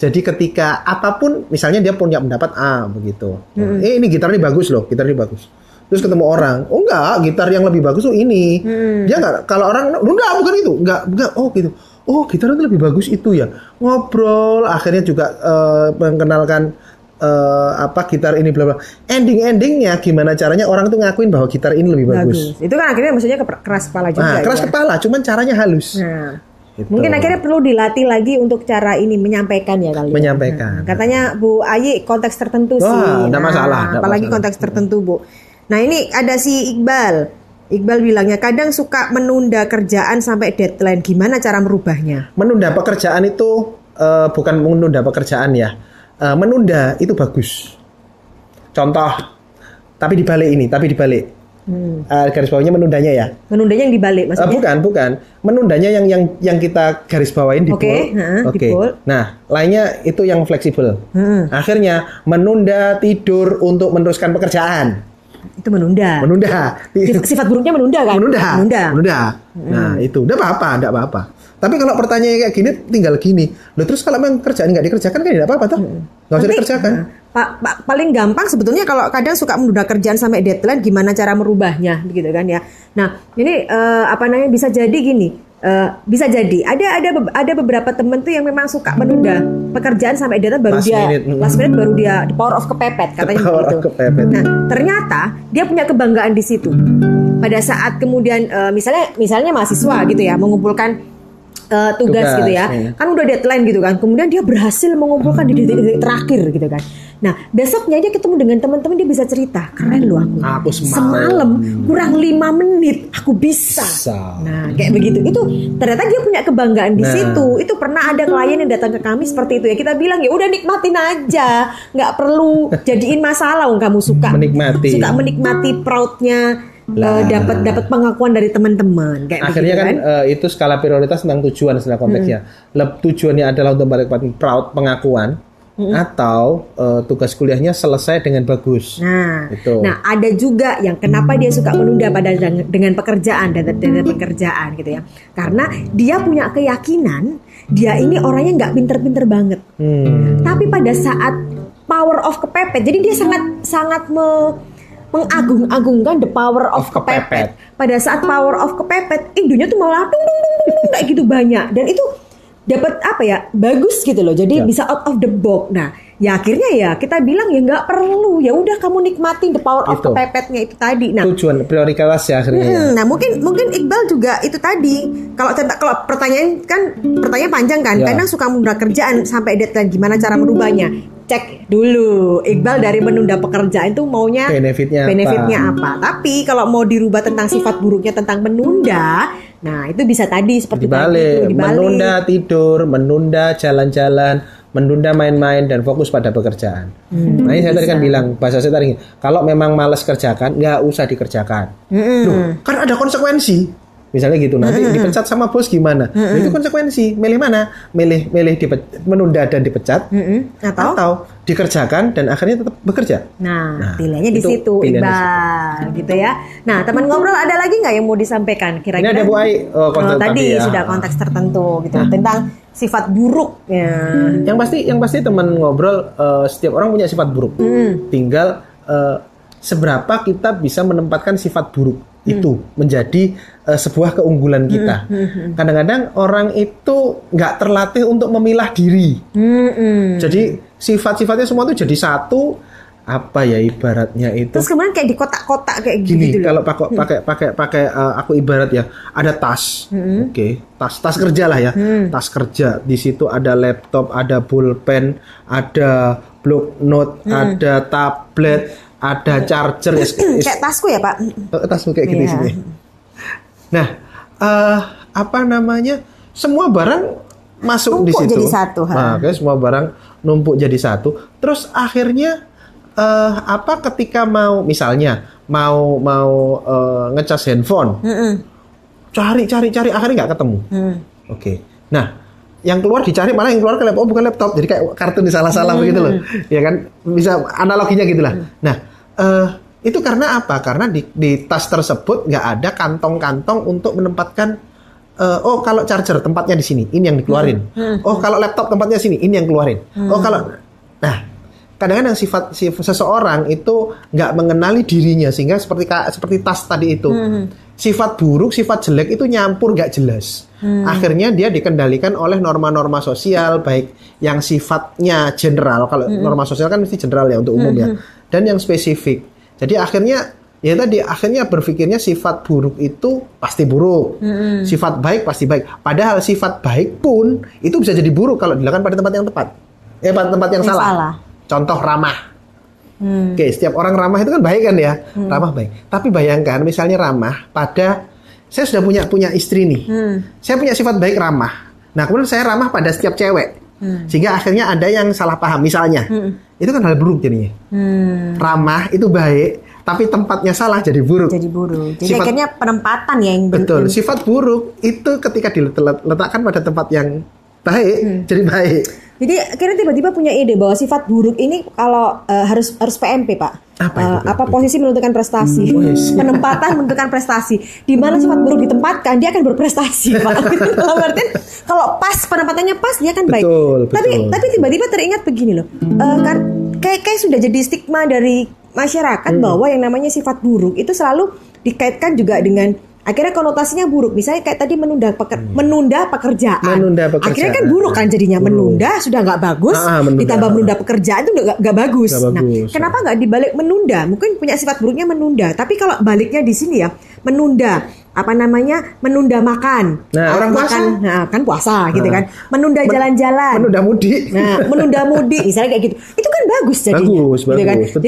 Jadi ketika apapun, misalnya dia punya pendapat A begitu, ini gitar ini bagus loh, gitar ini bagus. Terus ketemu orang, oh enggak, gitar yang lebih bagus tuh ini. Dia enggak, kalau orang, enggak bukan itu, enggak, oh gitu, oh gitar itu lebih bagus itu ya. Ngobrol, akhirnya juga mengenalkan apa gitar ini bla bla, endingnya gimana caranya orang tuh ngakuin bahwa gitar ini lebih bagus. Itu kan akhirnya maksudnya keras kepala juga. Keras kepala, cuman caranya halus. Gitu. Mungkin akhirnya perlu dilatih lagi untuk cara ini menyampaikan ya kali. Menyampaikan. Katanya Bu Ayi konteks tertentu sih. Enggak masalah. Apalagi konteks tertentu Bu. Nah ini ada si Iqbal. Iqbal bilangnya kadang suka menunda kerjaan sampai deadline. Gimana cara merubahnya? Menunda pekerjaan itu bukan menunda pekerjaan ya. Menunda itu bagus. Contoh, tapi dibalik ini, garis bawahnya menundanya ya. Menundanya yang dibalik maksudnya? Bukan. Menundanya yang kita garis bawahin di bold. Oke. Nah, lainnya itu yang fleksibel. Akhirnya menunda tidur untuk meneruskan pekerjaan. Itu menunda. Sifat buruknya menunda kan? Menunda. Nah, itu enggak apa-apa. Tapi kalau pertanyaannya kayak gini, tinggal gini. Loh terus kalau memang kerjaan nggak dikerjakan kan tidak apa-apa toh? Nggak usah dikerjakan. Paling gampang sebetulnya kalau kadang suka menunda kerjaan sampai deadline, gimana cara merubahnya, begitu kan ya? Nah ini bisa jadi gini, bisa jadi ada beberapa temen tuh yang memang suka menunda pekerjaan sampai deadline baru dia the power of kepepet katanya begitu. Nah ternyata dia punya kebanggaan di situ. Pada saat kemudian misalnya mahasiswa gitu ya mengumpulkan tugas gitu ya, kan udah deadline gitu kan. Kemudian dia berhasil mengumpulkan di detik terakhir gitu kan. Nah besoknya dia ketemu dengan teman-teman, dia bisa cerita, keren loh aku semalam kurang 5 menit aku bisa. Nah kayak begitu, itu ternyata dia punya kebanggaan di situ. Itu pernah ada klien yang datang ke kami seperti itu ya. Kita bilang ya udah nikmatin aja, nggak perlu jadiin masalah. Kamu suka menikmati proudnya. Dapat pengakuan dari teman-teman kayak akhirnya begitu, kan? Itu skala prioritas tentang tujuan secara konteksnya. Tujuannya adalah untuk mendapatkan proud pengakuan atau tugas kuliahnya selesai dengan bagus. Nah, gitu. Nah, ada juga yang kenapa dia suka menunda pada dengan pekerjaan dan pekerjaan gitu ya. Karena dia punya keyakinan dia ini orangnya nggak pinter-pinter banget. Tapi pada saat power of kepepet, jadi dia sangat mengagung-agungkan the power of kepepet. Pada saat power of kepepet, indunya tuh malah dung kayak gitu banyak. Dan itu dapat bagus gitu loh. Jadi bisa out of the box. Nah, ya akhirnya ya kita bilang ya nggak perlu. Ya udah kamu nikmatin the power of kepepetnya itu tadi. Nah, tujuan prioritas ya akhirnya. Nah, mungkin Iqbal juga itu tadi. Kalau pertanyaan panjang kan. Kadang suka menunda kerjaan sampai deadline, gimana cara merubahnya? Cek dulu Iqbal dari menunda pekerjaan itu maunya benefitnya apa. Tapi kalau mau dirubah tentang sifat buruknya tentang menunda, nah itu bisa tadi seperti dibalik. Menunda tidur, menunda jalan-jalan, menunda main-main dan fokus pada pekerjaan. Nah ini saya tadi kan bilang, bahasa saya tadi, kalau memang malas kerjakan nggak usah dikerjakan. Loh, kan ada konsekuensi. Misalnya gitu, nanti dipecat sama bos gimana? Itu konsekuensi. Milih mana? Milih menunda dan dipecat, atau dikerjakan dan akhirnya tetap bekerja. Nah pilihannya di situ, Iqbal, gitu ya. Nah, teman ngobrol ada lagi nggak yang mau disampaikan? Kira-kira ini ada Bu Ai, tadi sudah konteks tertentu gitu tentang sifat buruk. Yang pasti teman ngobrol setiap orang punya sifat buruk. Tinggal seberapa kita bisa menempatkan sifat buruk itu menjadi sebuah keunggulan kita. Kadang-kadang orang itu nggak terlatih untuk memilah diri. Jadi sifat-sifatnya semua itu jadi satu, ibaratnya itu. Terus kemudian kayak di kotak-kotak kayak gini, gitu. Gini kalau pakai aku ibarat ya, ada tas. Tas kerja lah ya. Tas kerja di situ ada laptop, ada pulpen, ada block note, ada tablet. Ada charger. Kayak tasku ya Pak? Tasku kayak gini sini. Nah, semua barang masuk numpuk di situ. Jadi satu. Makanya semua barang numpuk jadi satu. Terus akhirnya ketika mau misalnya mau ngecas handphone, cari akhirnya nggak ketemu. Oke. Nah, yang keluar dicari malah yang keluar ke laptop, oh bukan laptop, jadi kayak kartun disalah-salah begitu loh, ya kan, bisa analoginya gitulah. Nah, itu karena apa? Karena di tas tersebut nggak ada kantong-kantong untuk menempatkan. Oh kalau charger tempatnya di sini, ini yang dikeluarin. Oh kalau laptop tempatnya sini, ini yang keluarin. Oh kalau, nah kadang-kadang sifat seseorang itu nggak mengenali dirinya sehingga seperti tas tadi itu, sifat buruk, sifat jelek itu nyampur nggak jelas. Akhirnya dia dikendalikan oleh norma-norma sosial, baik yang sifatnya general, kalau norma sosial kan mesti general ya untuk umum ya, dan yang spesifik. Jadi akhirnya akhirnya berpikirnya sifat buruk itu pasti buruk, sifat baik pasti baik. Padahal sifat baik pun itu bisa jadi buruk kalau dilakukan pada tempat yang tepat, tempat yang salah. Contoh ramah, oke, setiap orang ramah itu kan baik kan ya, ramah baik. Tapi bayangkan misalnya ramah pada, saya sudah punya istri nih, saya punya sifat baik ramah. Nah kemudian saya ramah pada setiap cewek, sehingga akhirnya ada yang salah paham misalnya, itu kan hal buruk jadinya. Ramah itu baik. Tapi tempatnya salah jadi buruk. Jadi sifat, akhirnya penempatan ya yang betul. Sifat buruk itu ketika diletakkan pada tempat yang baik, jadi baik. Jadi akhirnya tiba-tiba punya ide bahwa sifat buruk ini kalau harus PMP Pak. Apa itu, PMP? Apa posisi menentukan prestasi? Penempatan menentukan prestasi. Di mana sifat buruk ditempatkan, dia akan berprestasi, Pak. Kalau berarti kalau pas penempatannya pas, dia akan baik. Betul. Tapi tiba-tiba teringat begini loh. Kan kayak sudah jadi stigma dari masyarakat bahwa yang namanya sifat buruk itu selalu dikaitkan juga dengan akhirnya konotasinya buruk. Misalnya kayak tadi menunda pekerjaan. Akhirnya kan buruk kan jadinya, menunda sudah nggak bagus, ditambah menunda pekerjaan itu nggak bagus. Nah, kenapa nggak dibalik menunda? Mungkin punya sifat buruknya menunda, tapi kalau baliknya di sini ya menunda. Apa namanya, menunda makan, orang puasa. Kan puasa gitu kan, menunda jalan-jalan, menunda mudik, misalnya kayak gitu, itu kan bagus jadinya, bagus, gitu kan? Betul,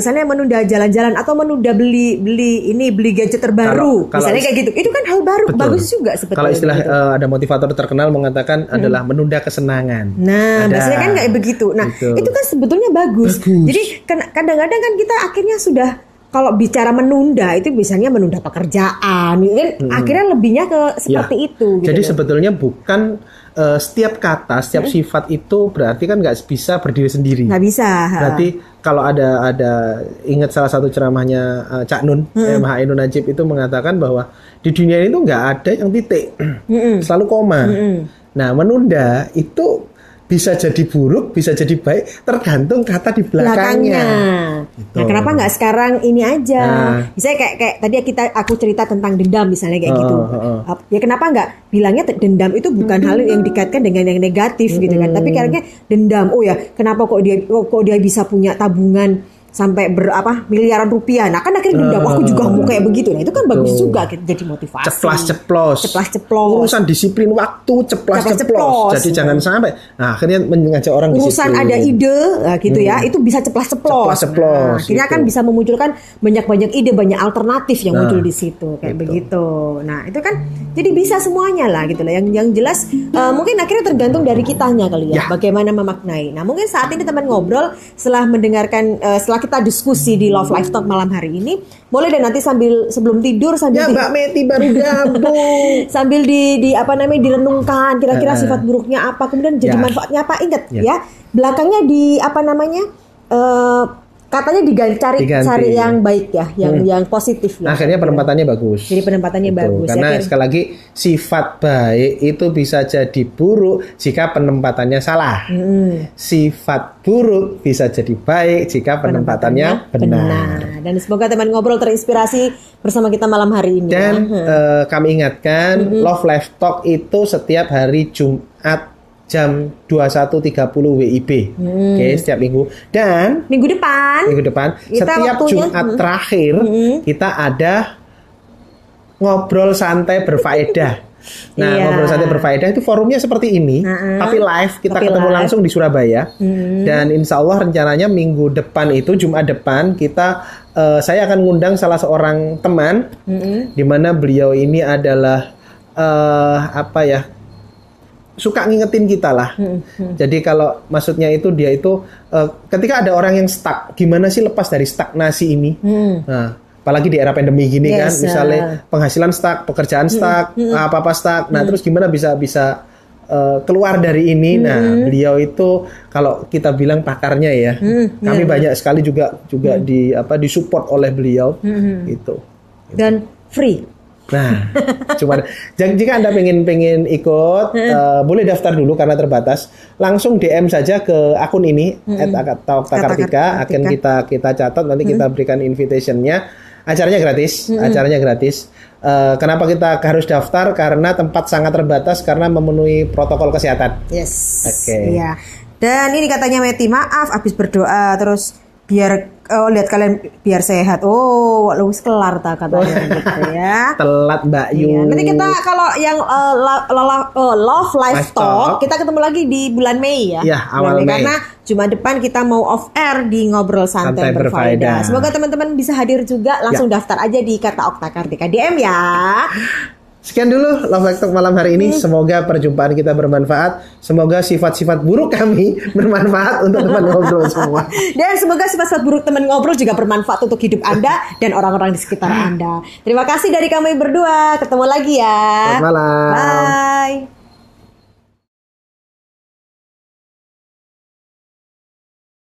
jadi menunda jalan-jalan atau menunda beli gadget terbaru, kalau misalnya kayak gitu, itu kan hal baru, betul. Bagus juga sebetulnya. Kalau istilah gitu. Ada motivator terkenal mengatakan adalah menunda kesenangan. Nah, biasanya kan kayak begitu. Nah, itu kan sebetulnya bagus. Jadi kadang-kadang kan kita akhirnya sudah, kalau bicara menunda itu biasanya menunda pekerjaan, akhirnya lebihnya ke seperti itu. Gitu. Jadi sebetulnya bukan setiap kata, setiap sifat itu berarti kan nggak bisa berdiri sendiri. Nggak bisa. Berarti kalau ada ingat salah satu ceramahnya Cak Nun, Mbah Ainun Nadjib itu mengatakan bahwa di dunia ini tuh nggak ada yang titik, selalu koma. Nah menunda itu bisa jadi buruk, bisa jadi baik, tergantung kata di belakangnya. Gitu. Nah, kenapa nggak sekarang ini aja? Misalnya kayak tadi aku cerita tentang dendam misalnya kayak gitu. Ya kenapa nggak bilangnya dendam itu bukan hal yang dikaitkan dengan yang negatif gitu kan? Tapi kayaknya dendam. Oh ya, kenapa kok dia bisa punya tabungan sampai miliaran rupiah. Nah kan akhirnya dendam, aku juga mau kayak begitu. Nah itu kan bagus juga jadi motivasi. Ceplas-ceplos. Urusan disiplin waktu, ceplas-ceplos. Jadi jangan sampai akhirnya mengajak orang disiplin. Urusan ada ide itu bisa ceplas-ceplos. Akhirnya kan bisa memunculkan banyak-banyak ide, banyak alternatif yang muncul di situ kayak begitu. Nah, itu kan jadi bisa semuanya lah gitu lah. Yang jelas mungkin akhirnya tergantung dari kitanya kali ya, bagaimana memaknai. Nah, mungkin saat ini teman ngobrol setelah mendengarkan kita diskusi di Love Life Talk malam hari ini, boleh deh nanti sebelum tidur Mbak Meti baru gabung sambil direnungkan kira-kira sifat buruknya apa, kemudian jadi manfaatnya apa. Ingat ya belakangnya katanya cari yang baik ya, yang positif ya. Akhirnya penempatannya bagus. Jadi penempatannya bagus. Karena sekali lagi sifat baik itu bisa jadi buruk jika penempatannya salah. Sifat buruk bisa jadi baik jika penempatannya benar. Dan semoga teman ngobrol terinspirasi bersama kita malam hari ini. Dan kami ingatkan Love Life Talk itu setiap hari Jumat jam 21.30 WIB. Oke, setiap minggu. Dan minggu depan setiap Jumat terakhir kita ada ngobrol santai berfaedah. Nah, ngobrol santai berfaedah itu forumnya seperti ini, tapi live, kita ketemu live. Langsung di Surabaya. Dan insya Allah rencananya minggu depan itu Jumat depan kita saya akan ngundang salah seorang teman di mana beliau ini adalah suka ngingetin kita lah. Jadi kalau maksudnya itu dia itu ketika ada orang yang stuck, gimana sih lepas dari stagnasi ini? Nah, apalagi di era pandemi gini kan, misalnya penghasilan stuck, pekerjaan stuck, apa-apa stuck. Nah, terus gimana bisa keluar dari ini? Nah, beliau itu kalau kita bilang pakarnya ya. Kami banyak sekali juga disupport oleh beliau itu. Dan free. Nah, cuma jika Anda pengen ikut, boleh daftar dulu karena terbatas. Langsung DM saja ke akun ini @takaratika, akan kita catat, nanti kita berikan invitationnya. Acaranya gratis. Kenapa kita harus daftar? Karena tempat sangat terbatas karena memenuhi protokol kesehatan. Yes. Oke. Okay. Iya. Dan ini katanya Meti, maaf habis berdoa terus biar lihat kalian biar sehat. Oh, lu kelar tak katanya gitu ya. Telat Mbak Yu. Ya, nanti kita kalau yang Love Life Talk, kita ketemu lagi di bulan Mei ya. Awal Mei. Karena Jumat depan kita mau off air di Ngobrol Santai Berfaedah. Semoga teman-teman bisa hadir juga. Langsung daftar aja di Kata Okta Kartika DM ya. Sekian dulu Love Life Talk malam hari ini. Semoga perjumpaan kita bermanfaat. Semoga sifat-sifat buruk kami bermanfaat untuk teman ngobrol semua. Dan semoga sifat-sifat buruk teman ngobrol juga bermanfaat untuk hidup Anda dan orang-orang di sekitar Anda. Terima kasih dari kami berdua. Ketemu lagi ya. Selamat malam. Bye.